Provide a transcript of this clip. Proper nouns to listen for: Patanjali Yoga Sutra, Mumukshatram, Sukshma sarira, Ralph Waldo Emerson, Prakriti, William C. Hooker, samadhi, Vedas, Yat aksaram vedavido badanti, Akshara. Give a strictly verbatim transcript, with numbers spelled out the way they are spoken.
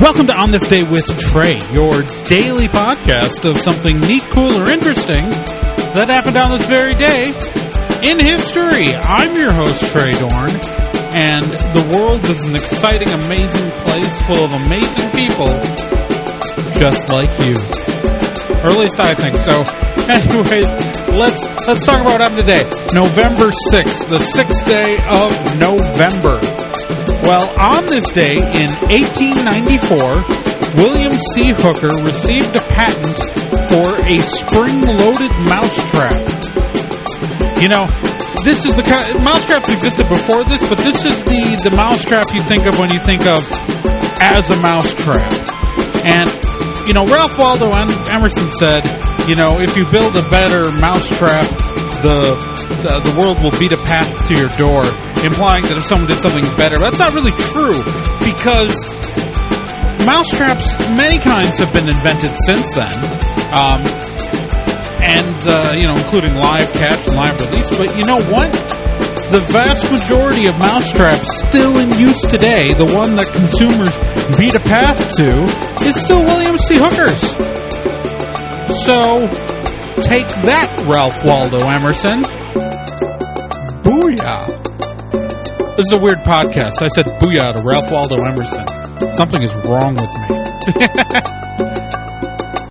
Welcome to On This Day with Trey, your daily podcast of something neat, cool, or interesting that happened on this very day in history. I'm your host, Trey Dorn, and the world is an exciting, amazing place full of amazing people just like you. Or at least I think so. Anyways, let's let's talk about what happened today. November sixth, the sixth day of November. Well, on this day in eighteen ninety-four, William C. Hooker received a patent for a spring-loaded mousetrap. You know, this is the kind of, mousetraps existed before this, but this is the, the mousetrap you think of when you think of as a mousetrap. And, you know, Ralph Waldo Emerson said, you know, if you build a better mousetrap, the, the the world will beat a path to your door, implying that if someone did something better. That's not really true, because mousetraps, many kinds, have been invented since then, um, and, uh, you know, including live catch and live release. But you know what? The vast majority of mousetraps still in use today, the one that consumers beat a path to, is still William C. Hooker's. So, take that, Ralph Waldo Emerson. Booyah. This is a weird podcast. I said booyah to Ralph Waldo Emerson. Something is wrong with me.